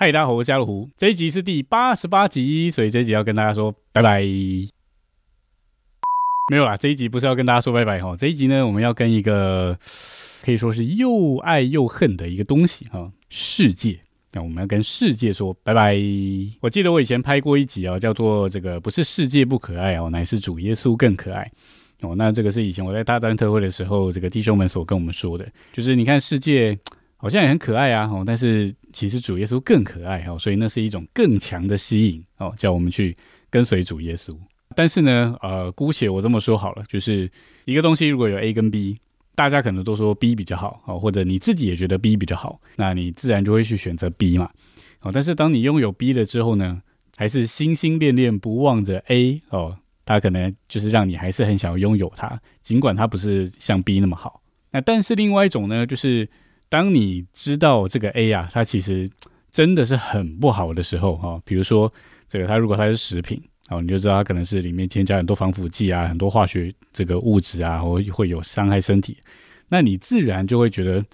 嗨，大家好，我是家乐福。这一集是第88集，所以这一集要跟大家说拜拜。没有啦，这一集不是要跟大家说拜拜哈。这一集呢，我们要跟一个可以说是又爱又恨的一个东西哈，世界。那我们要跟世界说拜拜。我记得我以前拍过一集啊，叫做这个不是世界不可爱哦，乃是主耶稣更可爱。哦，那这个是以前我在大单特会的时候，这个弟兄们所跟我们说的，就是你看世界好像也很可爱啊，但是其实主耶稣更可爱，所以那是一种更强的吸引，叫我们去跟随主耶稣。但是呢，姑且我这么说好了，就是一个东西如果有 A 跟 B， 大家可能都说 B 比较好，或者你自己也觉得 B 比较好，那你自然就会去选择 B 嘛。但是当你拥有 B 了之后呢，还是心心念念不忘着 A， 它可能就是让你还是很想要拥有它，尽管它不是像 B 那么好。那但是另外一种呢，就是当你知道这个 A 啊，它其实真的是很不好的时候比如说这个它如果它是食品你就知道它可能是里面添加很多防腐剂啊，很多化学这个物质啊，会有伤害身体。那你自然就会觉得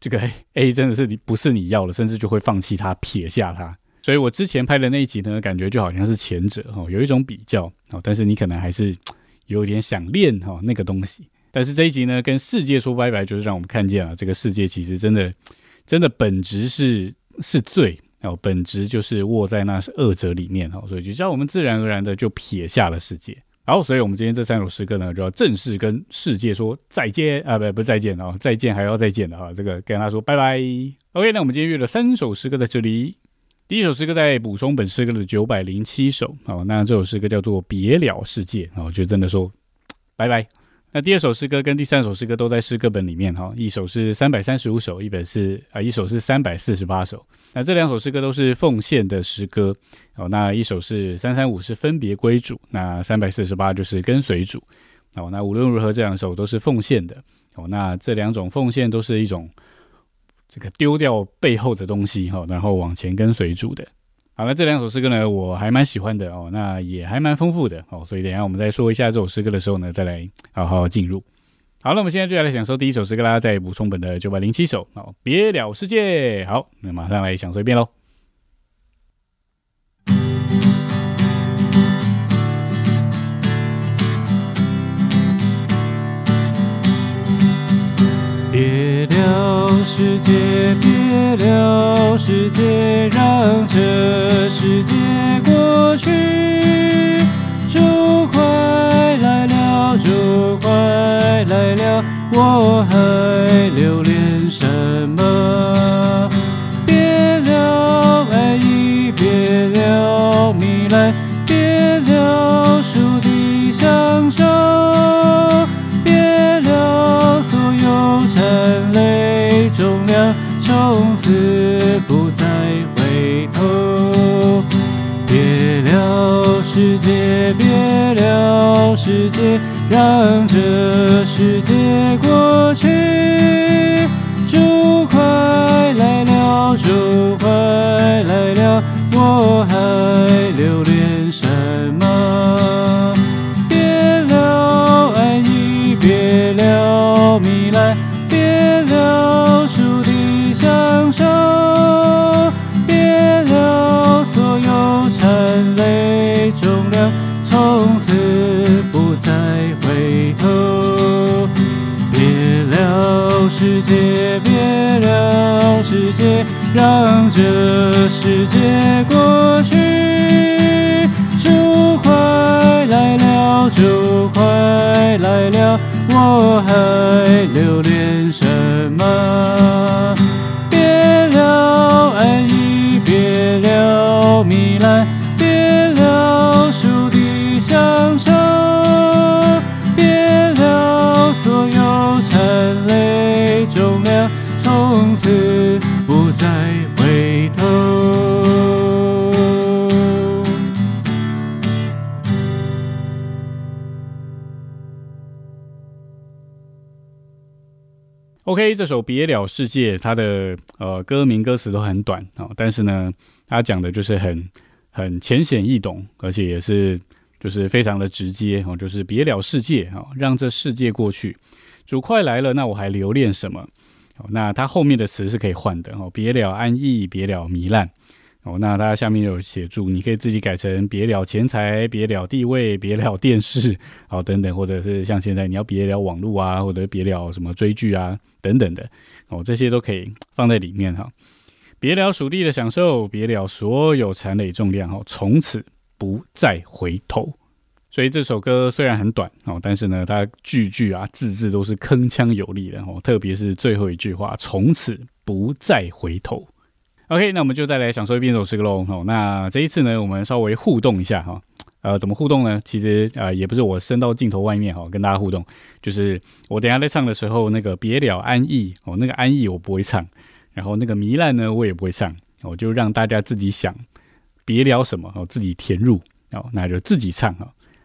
这个 A 真的是不是你要的，甚至就会放弃它，撇下它。所以我之前拍的那一集呢，感觉就好像是前者有一种比较但是你可能还是有点想念那个东西。但是这一集呢，跟世界说拜拜，就是让我们看见啊，这个世界其实真的本质是罪本质就是握在那是恶者里面所以就叫我们自然而然的就撇下了世界。好，所以我们今天这3首诗歌呢，就要正式跟世界说再见啊，不是再见再见还要再见的这个跟他说拜拜。OK， 那我们今天约了3首诗歌在这里。第一首诗歌在补充本诗歌的907首那这首诗歌叫做别了世界就真的说拜拜。那第2首诗歌跟第3首诗歌都在诗歌本里面一首是335首，一首是348首。那这2首诗歌都是奉献的诗歌那一首是335是分别归主，那348就是跟随主那无论如何这2首都是奉献的那这2种奉献都是一种这个丢掉背后的东西然后往前跟随主的。好，那这2首诗歌呢，我还蛮喜欢的那也还蛮丰富的所以等一下我们再说一下这首诗歌的时候呢，再来好进入。好，那我们现在就来享受第1首诗歌啦，在补充本的907首别了世界。好，那马上来享受一遍咯。别了世界，别了世界，让这世界过去。主快来了，主快来了，我还留恋什么？别了爱意，别了迷恋，别了属地享受，别了所有尘累重量。从此不再回头，别了世界，别了世界，让这世界过去。主快来了，主快来了，我还留恋什么？别了爱意，别了迷恋，别了属地。享受，别了所有尘累重量，从此不再回头。别了世界，别了世界，让这世界过去。主快来了，主快来了，我还留恋什么？别了糜烂，别了属地享受，别了所有尘累重量，从此不再回头。OK， 这首《别了世界》它的歌名歌词都很短但是呢，它讲的就是很浅显易懂，而且也是就是非常的直接就是别了世界让这世界过去。主快来了，那我还留恋什么？那它后面的词是可以换的，别了安逸，别了糜烂。那它下面有写注，你可以自己改成别了钱财，别了地位，别了电视，等等，或者是像现在你要别了网络啊，或者别了什么追剧啊等等的，这些都可以放在里面。别了属地的享受，别了所有残累重量，从此不再回头。所以这首歌虽然很短，但是呢，它句句啊字字都是铿锵有力的，特别是最后一句话，从此不再回头。OK， 那我们就再来享受一遍这首诗歌咯。那这一次呢，我们稍微互动一下哈。怎么互动呢？其实也不是我伸到镜头外面跟大家互动，就是我等一下在唱的时候，那个别了安逸那个安逸我不会唱，然后那个糜烂呢我也不会唱，我就让大家自己想别了什么，自己填入，那就自己唱。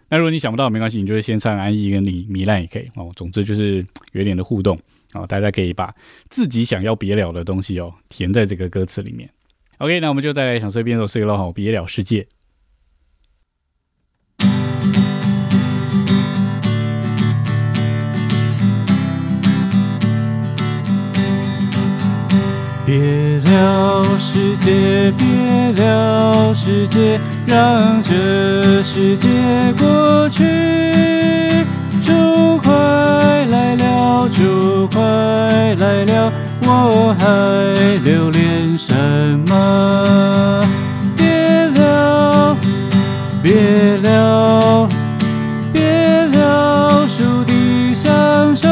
那如果你想不到没关系，你就先唱安逸跟你糜烂也可以。总之就是有一点的互动。大家可以把自己想要别了的东西填在这个歌词里面。OK， 那我们就再来享受一遍这首诗歌咯，别了世界。别了世界，别了世界，让这世界过去。主快来了，主快来了，我还留恋什么？别了，别了，别了属地享受，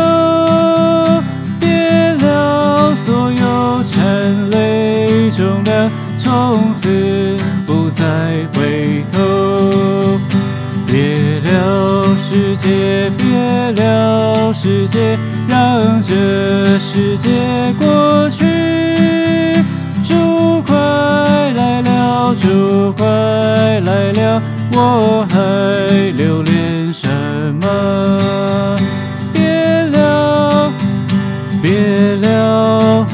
别了所有尘累重量，从此不再回头。别了世界，别了世界，让这世界过去。主快来了，主快来了，我还留恋什么？别了，别了，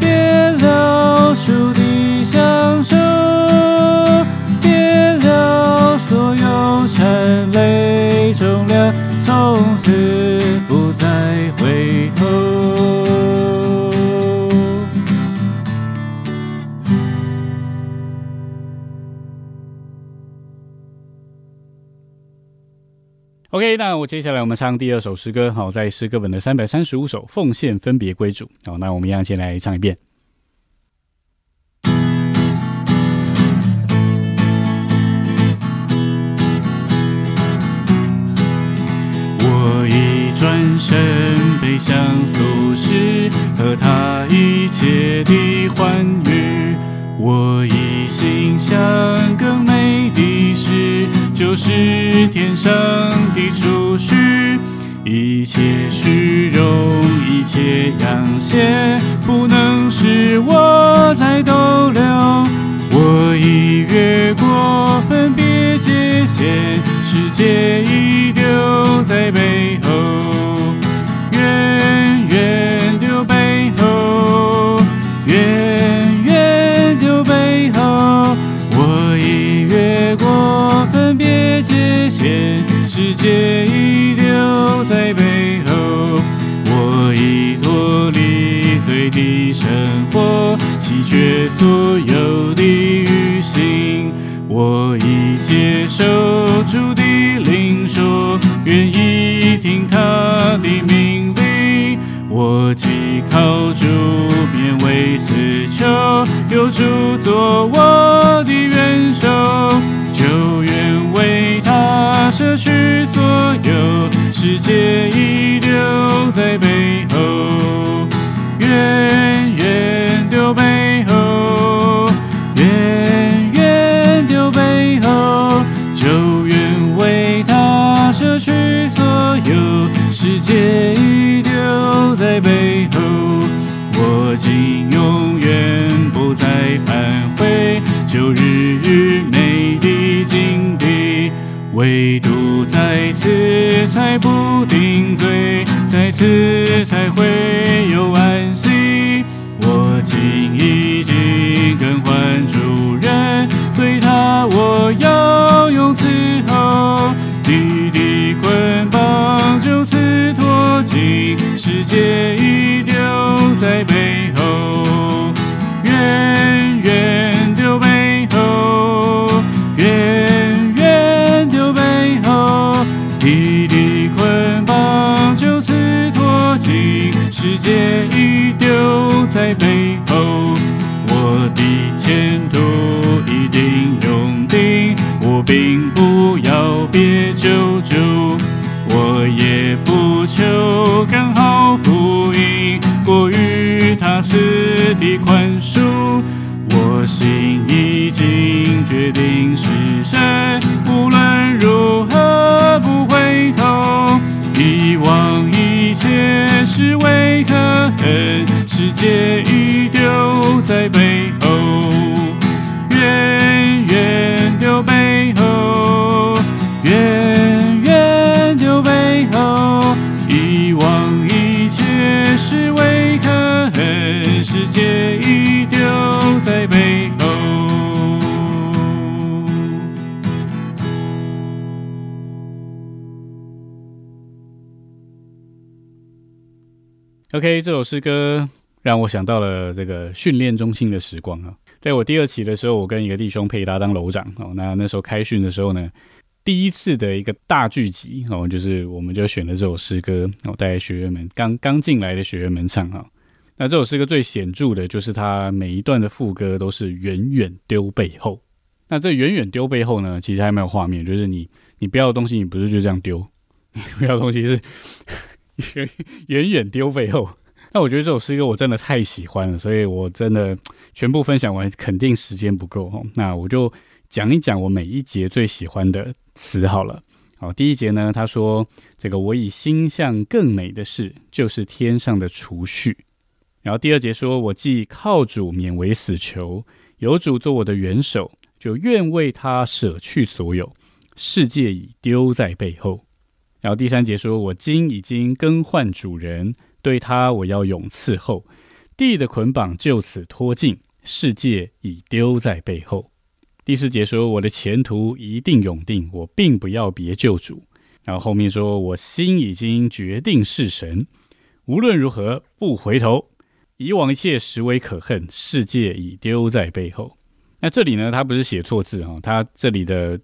别了属地享受，别了所有尘累重量，从此不再回头。OK， 那我接下来我们唱第二首诗歌，在诗歌本的335首，奉献分别归主。那我们一样先来唱一遍。转身背向俗世，和他一切的欢愉，我一心想更美的事，就是天上的储蓄。一切虚荣，一切阳邪，不能使我再逗留。我已越过分别界限，世界已丢在背后，远远丢背后，远远丢背后。我已越过分别界限，世界已丢在背后。我已脱离罪的生活，弃绝所有的欲行。我已接受主的灵说，愿意听他的命令。我既靠主，便为死囚，有主做我的元首，就愿为他舍去所有，世界已丢在背后，远远丢背后，远远丢背后，就愿为他舍去所有，世界已丢在背后。我竟永远不再返回旧日愚昧的境地，唯独在此才不定罪，在此才会有安息。我竟已经更换主人，随他我要用伺候，你的捆绑就此脱尽，里，世界已丢在背后，远远丢背后，远远丢背后，一地捆绑就此脱尽，世界已丢在背后，我的前途一定永定，我并不要别救助。 我也不求刚好福音过于他赐的宽恕，我心已经决定是神，无论如何不回头，遗忘一切是为何恨，世界已丢在背后，远远丢背后，远远丢背后，遗忘一切是为何恨，世界已丢在背后。OK， 这首诗歌让我想到了这个训练中心的时光啊。在我第二期的时候，我跟一个弟兄配搭当楼长哦，那时候开训的时候呢。 第一次的一个大聚集哦，就是我们就选了这首诗歌，我带学员们刚进来的学员们唱哈。那这首诗歌最显著的就是它每一段的副歌都是远远丢背后。那这远远丢背后呢，其实还蛮有画面，就是你不要的东西，你不是就这样丢，你不要的东西是远远丢背后。那我觉得这首诗歌我真的太喜欢了，所以我真的全部分享完肯定时间不够哦。那我就讲一讲我每一节最喜欢的。 词好了，好，第一节呢，他说这个我以心向更美的事，就是天上的储蓄。然后第二节说，我既靠主免为死囚，有主做我的元首，就愿为他舍去所有，世界已丢在背后。然后第三节说，我今已经更换主人，对他我要永伺候，地的捆绑就此脱尽，世界已丢在背后。 第四节说：“我的前途一定永定，我并不要别救主。”然后后面说：“我心已经决定是神，无论如何不回头，以往一切实为可恨，世界已丢在背后。”那这里呢，他不是写错字哈，他这里的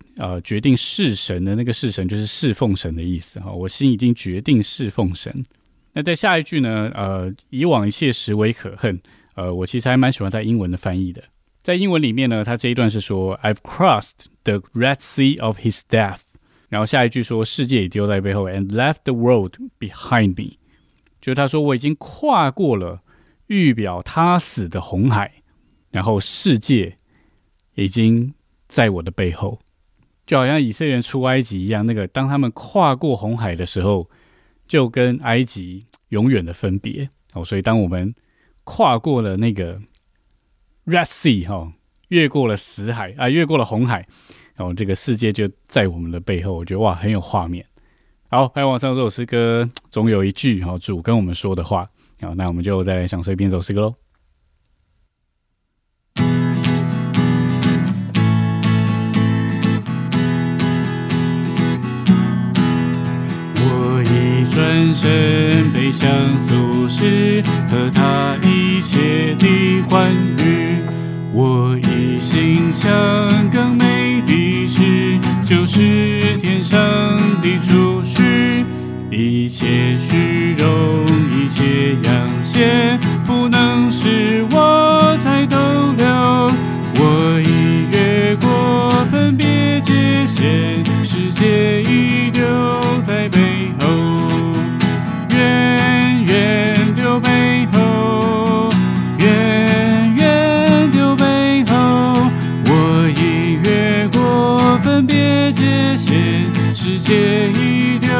决定是神的那个是神就是侍奉神的意思哈。我心已经决定侍奉神。那在下一句呢，以往一切实为可恨，我其实还蛮喜欢他英文的翻译的。 在英文里面呢，他这一段是说 "I've crossed the Red Sea of his death"， 然后下一句说世界已丢在背后 "and left the world behind me"， 就是他说我已经跨过了预表他死的红海，然后世界已经在我的背后，就好像以色列人出埃及一样，那个当他们跨过红海的时候，就跟埃及永远的分别哦。所以当我们跨过了那个。 Red Sea 哈，越过了死海啊，越过了红海，然后这个世界就在我们的背后。我觉得哇，很有画面。好，拍完上这首诗歌，总有一句哈主跟我们说的话。好，那我们就再来享受一遍这首诗歌喽。我已转身背向俗世和他一切的欢愉。 我一心向更美的事，就是天上的储蓄。一切虚荣，一切阳邪，不能使我再逗留。我已越过分别界限，世界已丢在背后，远远丢背后，分别界限，世界已丢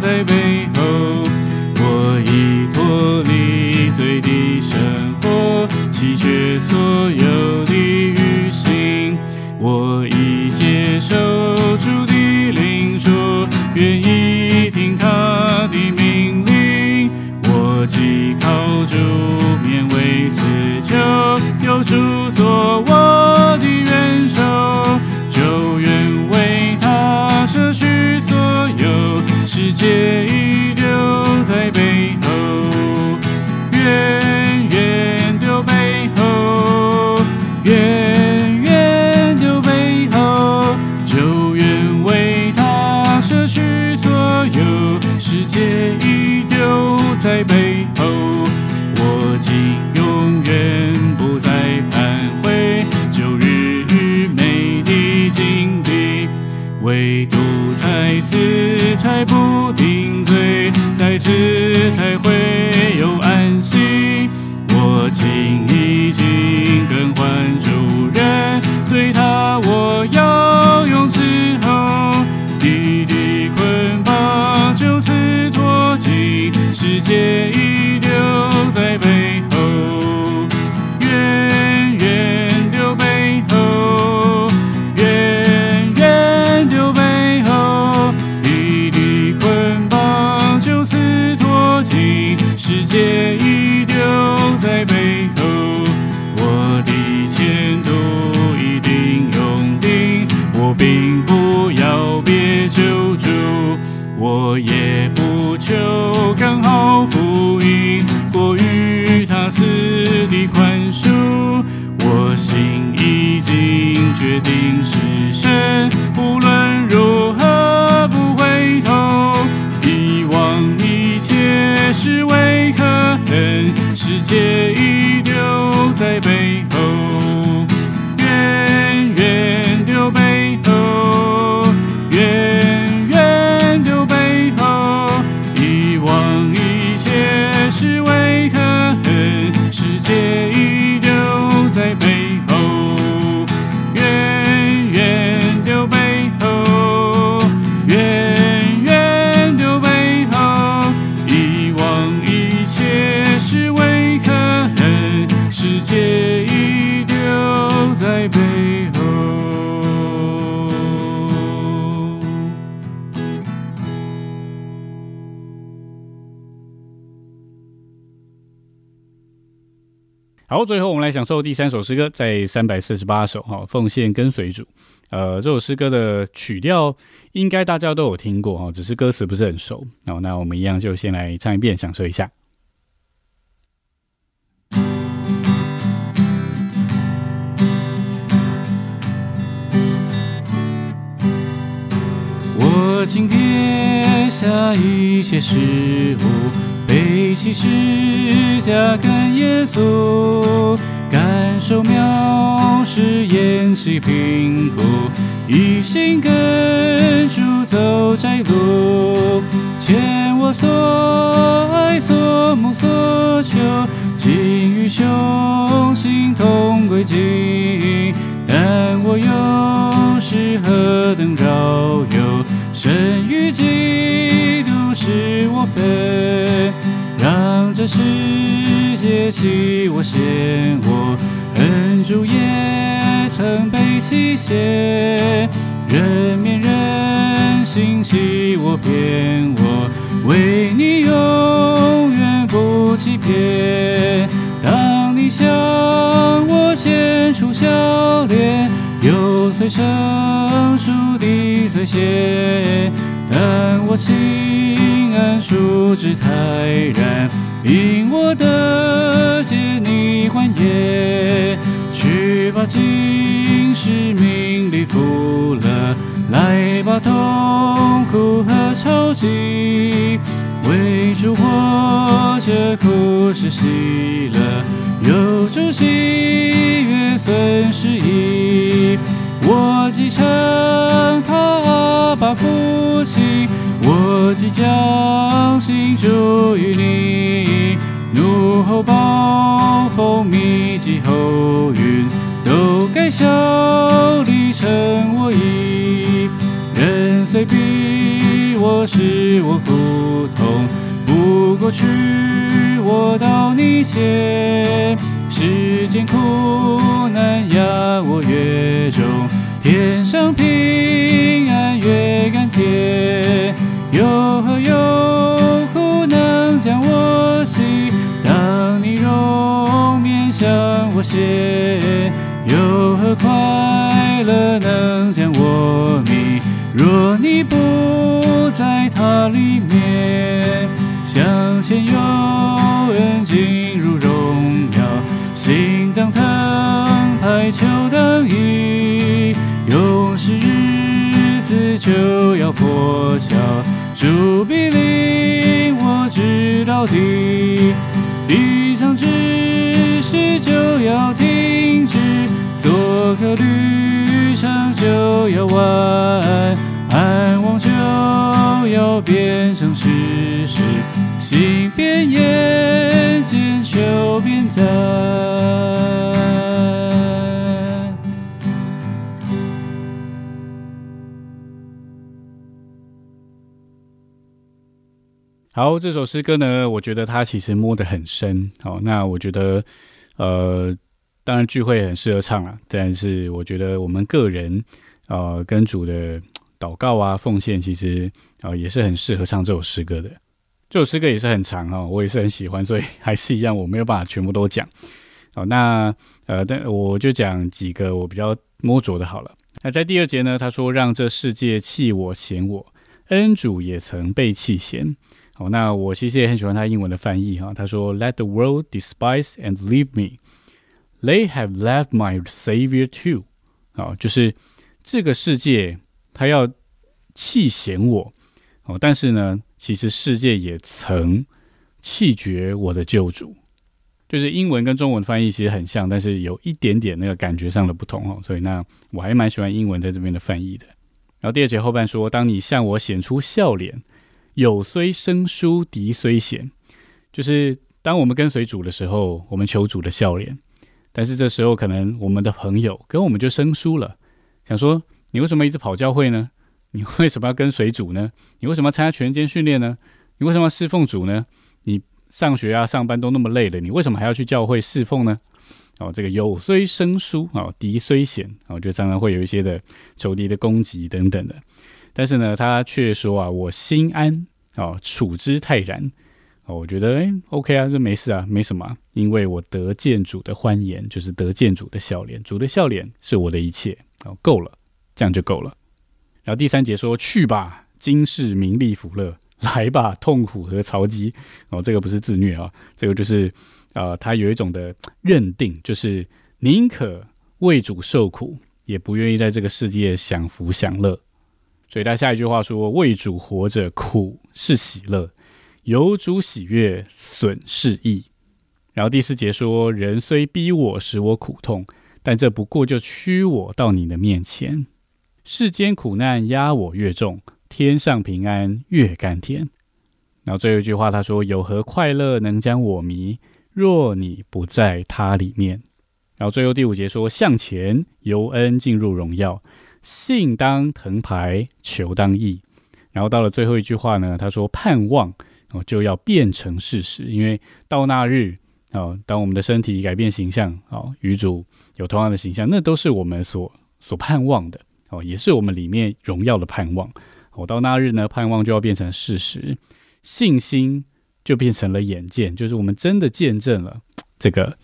在背后。我已脱离罪的生活，弃绝所有的欲行。我已接受主的灵说，愿意听他的命令。我既靠主免为死囚，有主做我的元首。 就愿为他舍去所有，世界已丢在背后。在背后，我竟永远不再反悔。旧日愚昧的经历，唯独在此才不定罪，在此才会有安息。我情已经更换主人，对他我要用伺候。你的捆绑就此脱尽，世界已留在背后，远远丢背后，远远丢背后。你的捆绑就此脱尽，世界已留在背后。我的前途一定永定，我并不要别救主，我也不求刚好复印过于他死的宽恕。我心已经决定是神，无论如何不回头，遗忘一切是为可恨，世界已丢在背后，远远丢背后，远远丢背后。遗忘一切是为可恨，世界已丢在背后，远远丢背后，远远丢背后。遗忘一切是为可恨，世界已丢在背后。好，最后我们来享受第三首诗歌，在348首哈，奉献跟随主。这首诗歌的曲调应该大家都有听过哈，只是歌词不是很熟。好，那我们一样就先来唱一遍，享受一下。我今天下一切事物，背起十架跟耶稣，感受藐视宴席贫苦，一心跟主走窄路。牵我所爱所梦所求，情与雄心同归尽。但我又是何等饶有，神与基督是我分，让这世界弃我嫌我恨，主也曾被弃嫌，人面人心弃我骗我，为你永远不欺骗。当你向我献出笑脸，有最生疏的罪愆，但我心安处之泰然，因我的血你欢颜。去吧，今世名利福乐，来吧，痛苦和潮汐，为主活着，苦是喜乐，有主喜悦损失意。我既称他阿爸父亲，我即将信主于你。怒吼暴风密集后云，都该效力成我意。人虽逼我使我苦痛，不过去我到你前，世间苦难压我越重，天上平安越甘甜。有何忧苦能将我喜，当你容面向我斜。有何快乐能将我迷，若你不在它里面。向前有恩进入荣耀，心当澎湃求当意，永世日子就要破晓，主必令我知到底，一场之事就要停止，做客旅程就要完，盼望就要变成事实，心变眼见，手变淡。 好，这首诗歌呢，我觉得它其实摸得很深。好，那我觉得，当然聚会很适合唱啦，但是我觉得我们个人，跟主的祷告啊、奉献，其实也是很适合唱这首诗歌的。这首诗歌也是很长哦，我也是很喜欢，所以还是一样，我没有办法全部都讲。好，那但我就讲几个我比较摸着的好了。那在第二节呢，他说：“让这世界弃我、嫌我，恩主也曾被弃嫌。” 好，那我其实也很喜欢他英文的翻译哈。他说 ：“Let the world despise and leave me. They have left my Savior too.” 好，就是这个世界他要弃嫌我，哦，但是呢，其实世界也曾弃绝我的救主。就是英文跟中文翻译其实很像，但是有一点点那个感觉上的不同哦。所以那我还蛮喜欢英文在这边的翻译的。然后第二节后半说：“当你向我显出笑脸。” 友虽生疏，敌虽险，就是当我们跟随主的时候，我们求主的笑脸。但是这时候可能我们的朋友跟我们就生疏了，想说你为什么一直跑教会呢？你为什么要跟随主呢？你为什么要参加全人间训练呢？你为什么要侍奉主呢？你上学啊、上班都那么累了，你为什么还要去教会侍奉呢？哦，这个友虽生疏，哦，敌虽险，哦，就常常会有一些的仇敌的攻击等等的。 但是呢，他却说啊，我心安啊，处之泰然啊，我觉得OK 啊，这没事啊，没什么、啊，因为我得见主的欢颜，就是得见主的笑脸，主的笑脸是我的一切啊，够了，这样就够了。然后第三节说，去吧，今世名利福乐，来吧，痛苦和潮汐哦，这个不是自虐啊，这个就是他有一种的认定，就是宁可为主受苦，也不愿意在这个世界享福享乐。 所以他下一句话说：“为主活着，苦是喜乐；有主喜悦，损是益。”然后第四节说：“人虽逼我，使我苦痛，但这不过就屈我到你的面前。世间苦难压我越重，天上平安越甘甜。”然后最后一句话他说：“有何快乐能将我迷？若你不在他里面。”然后最后第五节说：“向前，由恩进入荣耀。” 信当藤牌，求当义。然后到了最后一句话呢，他说盼望哦就要变成事实，因为到那日哦，当我们的身体改变形象哦，与主有同样的形象，那都是我们所盼望的哦，也是我们里面荣耀的盼望。哦，到那日呢，盼望就要变成事实，信心就变成了眼见，就是我们真的见证了这个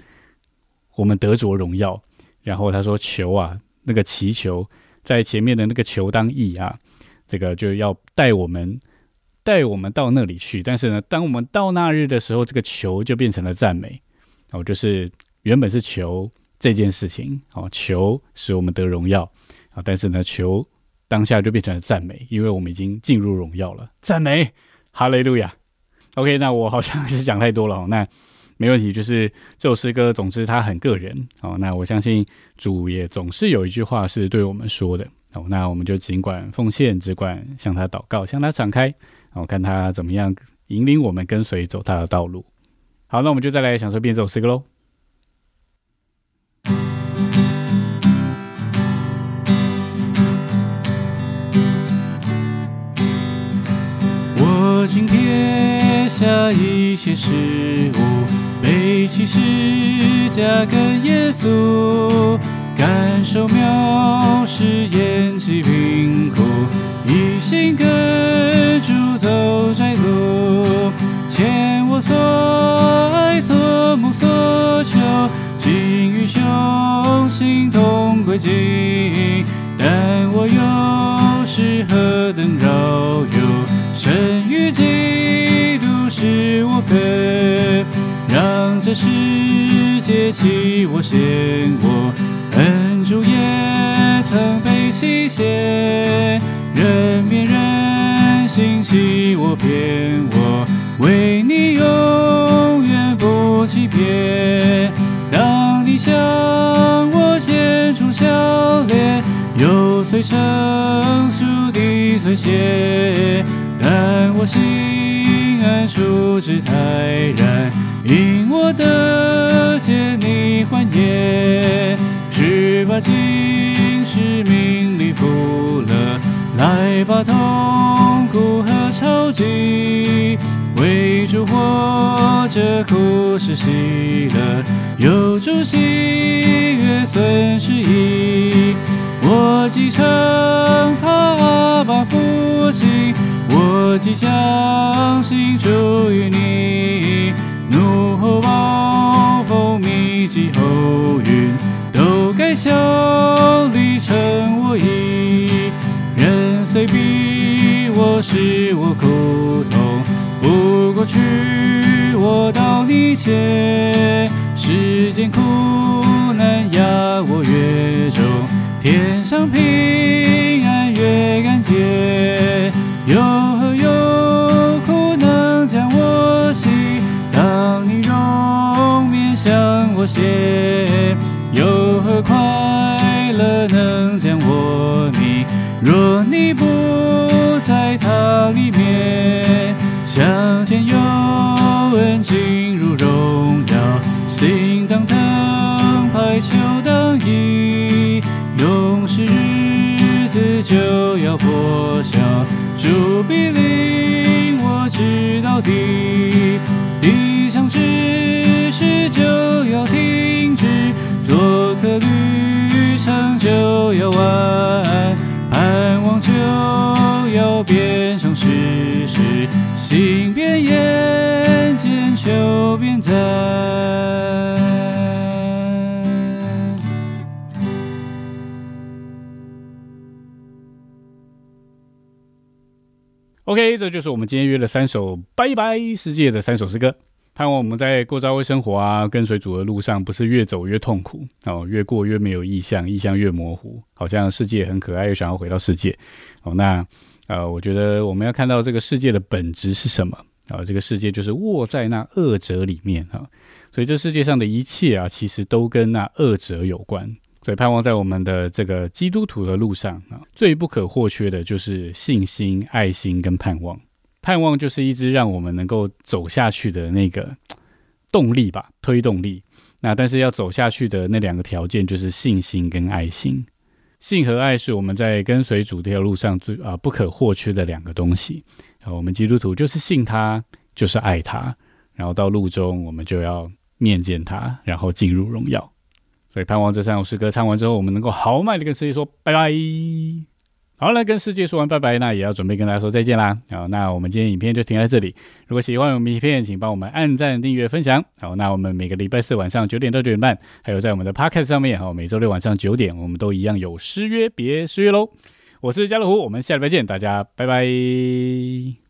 我们得着荣耀。然后他说求啊，那个祈求。 在前面的那个求当义啊，这个就要带我们到那里去。但是呢，当我们到那日的时候，这个求就变成了赞美哦，就是原本是求这件事情哦，求使我们得荣耀啊、哦，但是呢，求当下就变成了赞美，因为我们已经进入荣耀了。赞美，哈利路亚。OK， 那我好像是讲太多了、哦，那没问题。就是这首诗歌，总之它很个人哦。那我相信。 主也总是有一句话是对我们说的哦，那我们就尽管奉献，只管向他祷告，向他敞开，哦，看他怎么样引领我们跟随走他的道路。好，那我们就再来享受遍这首诗歌喽。我今撇下一切事物。 背起十架跟耶稣，感受藐视厌弃贫苦，一心跟主走窄路，牵我所爱所慕所求，情与雄心同归尽，但我又是何等饶有，神与基督是我分。 让这世界弃我嫌我，恩主也曾被弃嫌，人面人心弃我骗我，为你用。离别。当你向我献出笑脸，揉碎成熟的碎屑，但我心安处之泰然，因我的借你还也。只把今世名利负了，来把痛苦和潮汐，为主活着，苦是喜乐，有主喜悦损失意。我既承怕把父亲，我既相信主于你，怒吼暴风密集后云，都该效力成我意。人虽逼我，使我苦痛，不过去我到你前。世间苦难压我越重，天上平安越感解。有何忧苦能将我喜？当你容面向我写。有何快乐能将我迷？若你不在它里面，向前有恩进入荣耀，心当灯牌，球当椅，永世日子就要破晓，主必领我直到底。地上之事就要停止，做客旅程就要完，盼望就要变成事实，心变眼见就变淡。OK， 这就是我们今天约了三首拜拜世界的三首诗歌。盼望我们在过教会生活啊，跟随主的路上，不是越走越痛苦哦，越过越没有意向，意向越模糊，好像世界很可爱，又想要回到世界哦。那我觉得我们要看到这个世界的本质是什么啊、哦？这个世界就是握在那恶者里面啊、哦，所以这世界上的一切啊，其实都跟那恶者有关。所以盼望在我们的这个基督徒的路上啊、哦，最不可或缺的就是信心、爱心跟盼望。盼望就是一支让我们能够走下去的那个动力吧，推动力。那但是要走下去的那两个条件就是信心跟爱心。信和爱是我们在跟随主这条路上最不可或缺的两个东西。然后我们基督徒就是信他，就是爱他，然后到路中我们就要面见他，然后进入荣耀。所以盼望这三首诗歌唱完之后，我们能够豪迈的跟世界说拜拜。好了，跟世界说完拜拜，那也要准备跟大家说再见啦。好，那我们今天影片就停在这里。如果喜欢我们影片，请帮我们按赞、订阅、分享。好，那我们每个礼拜四晚上9点到9点半，还有在我们的 Podcast 上面，每周六晚上9点，我们都一样有失约，别失约喽。我是家乐福，我们下礼拜见，大家拜拜。